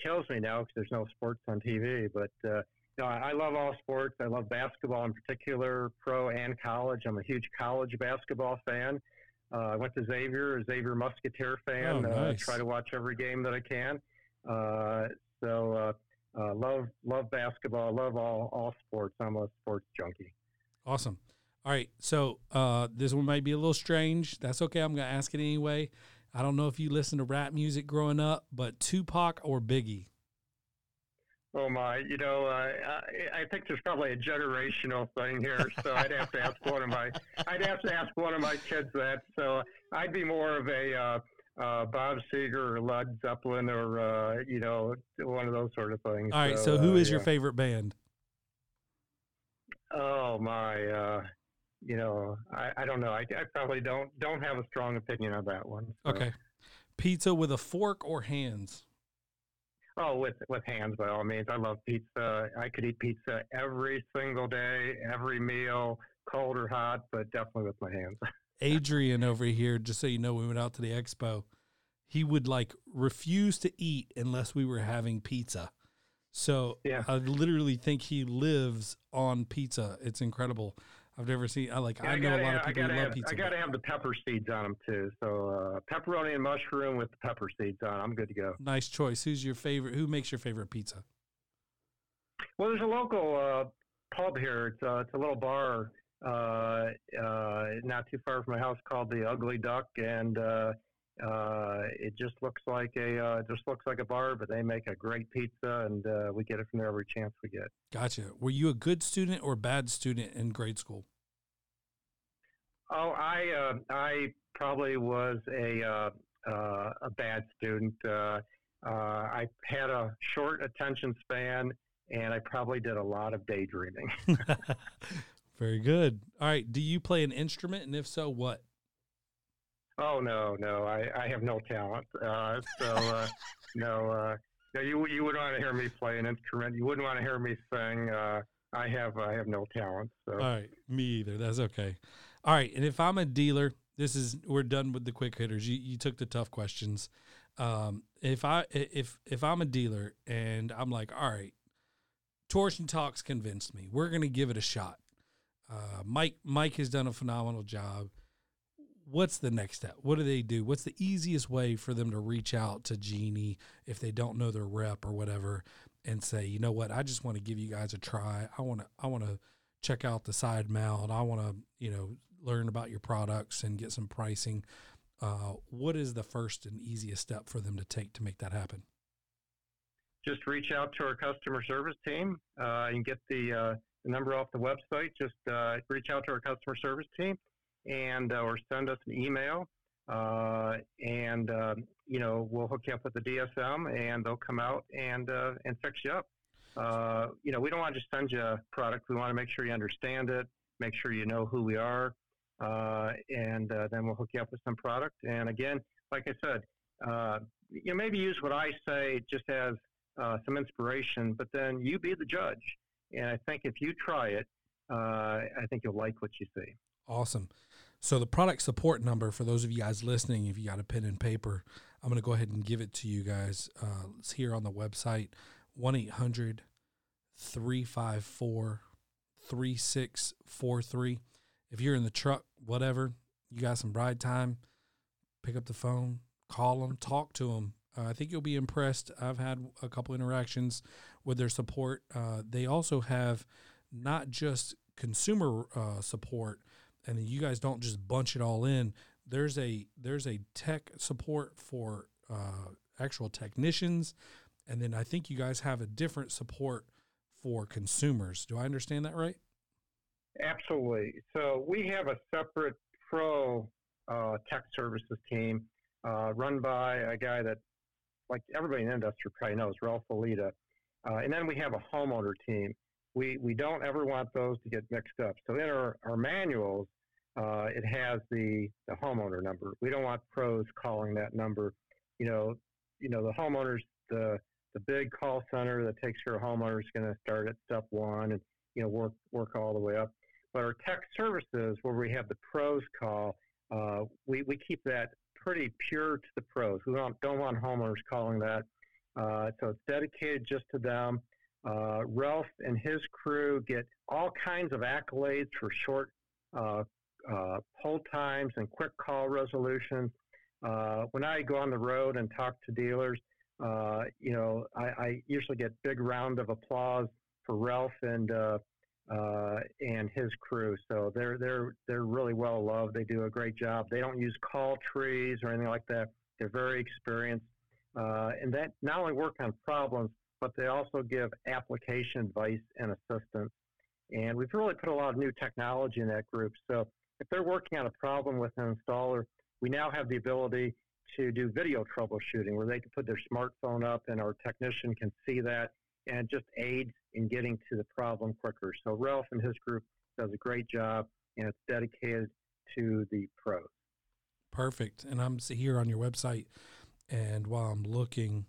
kills me now because there's no sports on TV, but, no, I love all sports. I love basketball in particular, pro and college. I'm a huge college basketball fan. I went to Xavier, a Xavier Musketeer fan. Oh, nice. Try to watch every game that I can. So, love basketball. Love all sports. I'm a sports junkie. Awesome. All right. So, this one might be a little strange. That's okay. I'm going to ask it anyway. I don't know if you listened to rap music growing up, but Tupac or Biggie? Oh my, I think there's probably a generational thing here. So I'd have to ask one of my kids that. So I'd be more of a, Bob Seger or Led Zeppelin or, one of those sort of things. All right. So who is your favorite band? Oh my, I don't know. I probably don't have a strong opinion on that one. So. Okay. Pizza with a fork or hands? Oh, with hands, by all means. I love pizza. I could eat pizza every single day, every meal, cold or hot, but definitely with my hands. Adrian over here, just so you know, we went out to the expo. He would refuse to eat unless we were having pizza. So yeah. I literally think he lives on pizza. It's incredible. I've never seen. I know a lot of people who love pizza. I gotta have the pepper seeds on them too. So pepperoni and mushroom with the pepper seeds on. I'm good to go. Nice choice. Who's your favorite? Who makes your favorite pizza? Well, there's a local pub here. It's a little bar not too far from my house called the Ugly Duck, and it just looks like a bar, but they make a great pizza, and we get it from there every chance we get. Gotcha. Were you a good student or bad student in grade school? Oh, I probably was a bad student. I had a short attention span, and I probably did a lot of daydreaming. Very good. All right. Do you play an instrument, and if so, what? Oh, no, I have no talent. No, you wouldn't want to hear me play an instrument. You wouldn't want to hear me sing. I have no talent. So. All right, me either. That's okay. All right, and if I'm a dealer, we're done with the quick hitters. You took the tough questions. If I'm a dealer and I'm like, all right, Torsion Talks convinced me. We're going to give it a shot. Mike has done a phenomenal job. What's the next step? What do they do? What's the easiest way for them to reach out to Genie if they don't know their rep or whatever and say, you know what, I just want to give you guys a try. I want to check out the side mount. I want to, learn about your products and get some pricing. What is the first and easiest step for them to take to make that happen? Just reach out to our customer service team and get the number off the website. Just reach out to our customer service team. And or send us an email, and we'll hook you up with the DSM, and they'll come out and fix you up. We don't want to just send you a product. We want to make sure you understand it, make sure you know who we are, and then we'll hook you up with some product. And again, like I said, maybe use what I say just as some inspiration, but then you be the judge. And I think if you try it, I think you'll like what you see. Awesome. So the product support number, for those of you guys listening, if you got a pen and paper, I'm going to go ahead and give it to you guys. It's here on the website, 1-800-354-3643. If you're in the truck, whatever, you got some ride time, pick up the phone, call them, talk to them. I think you'll be impressed. I've had a couple interactions with their support. They also have not just consumer support, and you guys don't just bunch it all in. There's a tech support for actual technicians, and then I think you guys have a different support for consumers. Do I understand that right? Absolutely. So we have a separate pro tech services team run by a guy that, like everybody in the industry probably knows, Ralph Aliotta. And then we have a homeowner team. We don't ever want those to get mixed up. So in our manuals, it has the homeowner number. We don't want pros calling that number. You know, the homeowners, the big call center that takes care of homeowners is going to start at step one and, you know, work all the way up. But our tech services, where we have the pros call, we keep that pretty pure to the pros. We don't want homeowners calling that. So it's dedicated just to them. Ralph and his crew get all kinds of accolades for short poll times and quick call resolutions. When I go on the road and talk to dealers, I usually get big round of applause for Ralph and his crew. So they're really well loved. They do a great job. They don't use call trees or anything like that. They're very experienced. And that not only work on problems, but they also give application advice and assistance. And we've really put a lot of new technology in that group. So if they're working on a problem with an installer, we now have the ability to do video troubleshooting where they can put their smartphone up and our technician can see that and just aids in getting to the problem quicker. So Ralph and his group does a great job, and it's dedicated to the pros. Perfect. And I'm here on your website, and while I'm looking,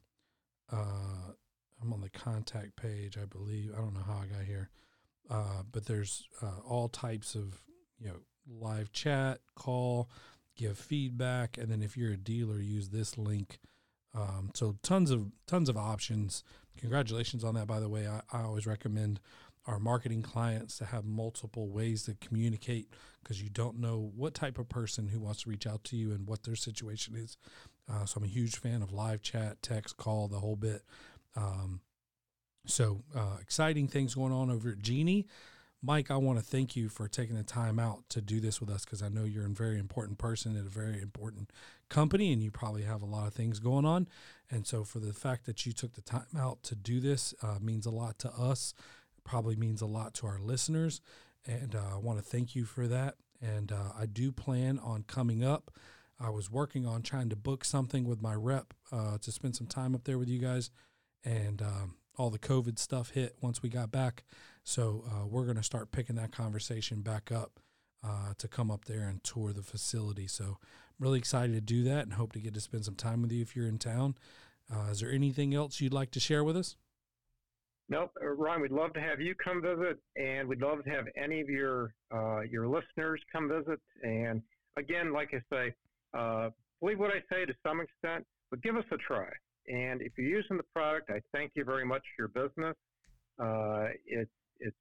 I'm on the contact page, I believe. I don't know how I got here. But there's all types of, live chat, call, give feedback. And then if you're a dealer, use this link. So tons of options. Congratulations on that, by the way. I always recommend our marketing clients to have multiple ways to communicate, because you don't know what type of person who wants to reach out to you and what their situation is. So I'm a huge fan of live chat, text, call, the whole bit. So exciting things going on over at Genie. Mike, I want to thank you for taking the time out to do this with us, because I know you're a very important person at a very important company, and you probably have a lot of things going on. And so for the fact that you took the time out to do this means a lot to us, probably means a lot to our listeners. And I want to thank you for that. And I do plan on coming up. I was working on trying to book something with my rep to spend some time up there with you guys. And all the COVID stuff hit once we got back. So we're going to start picking that conversation back up to come up there and tour the facility. So I'm really excited to do that and hope to get to spend some time with you if you're in town. Is there anything else you'd like to share with us? Nope. Ron, we'd love to have you come visit, and we'd love to have any of your listeners come visit. And again, like I say, believe what I say to some extent, but give us a try. And if you're using the product, I thank you very much for your business. It's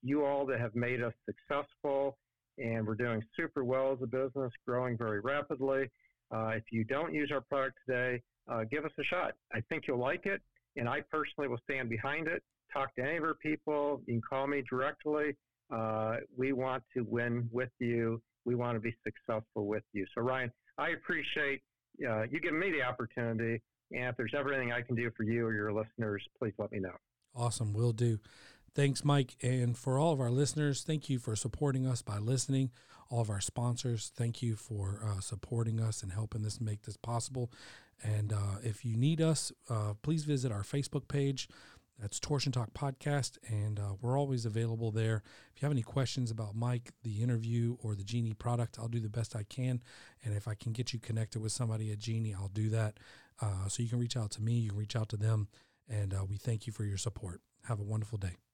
you all that have made us successful, and we're doing super well as a business, growing very rapidly. If you don't use our product today, give us a shot. I think you'll like it, and I personally will stand behind it. Talk to any of our people. You can call me directly. We want to win with you. We want to be successful with you. So, Ryan, I appreciate you giving me the opportunity. And if there's ever anything I can do for you or your listeners, please let me know. Awesome. Will do. Thanks, Mike. And for all of our listeners, thank you for supporting us by listening. All of our sponsors, thank you for supporting us and helping us make this possible. And if you need us, please visit our Facebook page. That's Torsion Talk Podcast, and we're always available there. If you have any questions about Mike, the interview, or the Genie product, I'll do the best I can. And if I can get you connected with somebody at Genie, I'll do that. So you can reach out to me, you can reach out to them, and we thank you for your support. Have a wonderful day.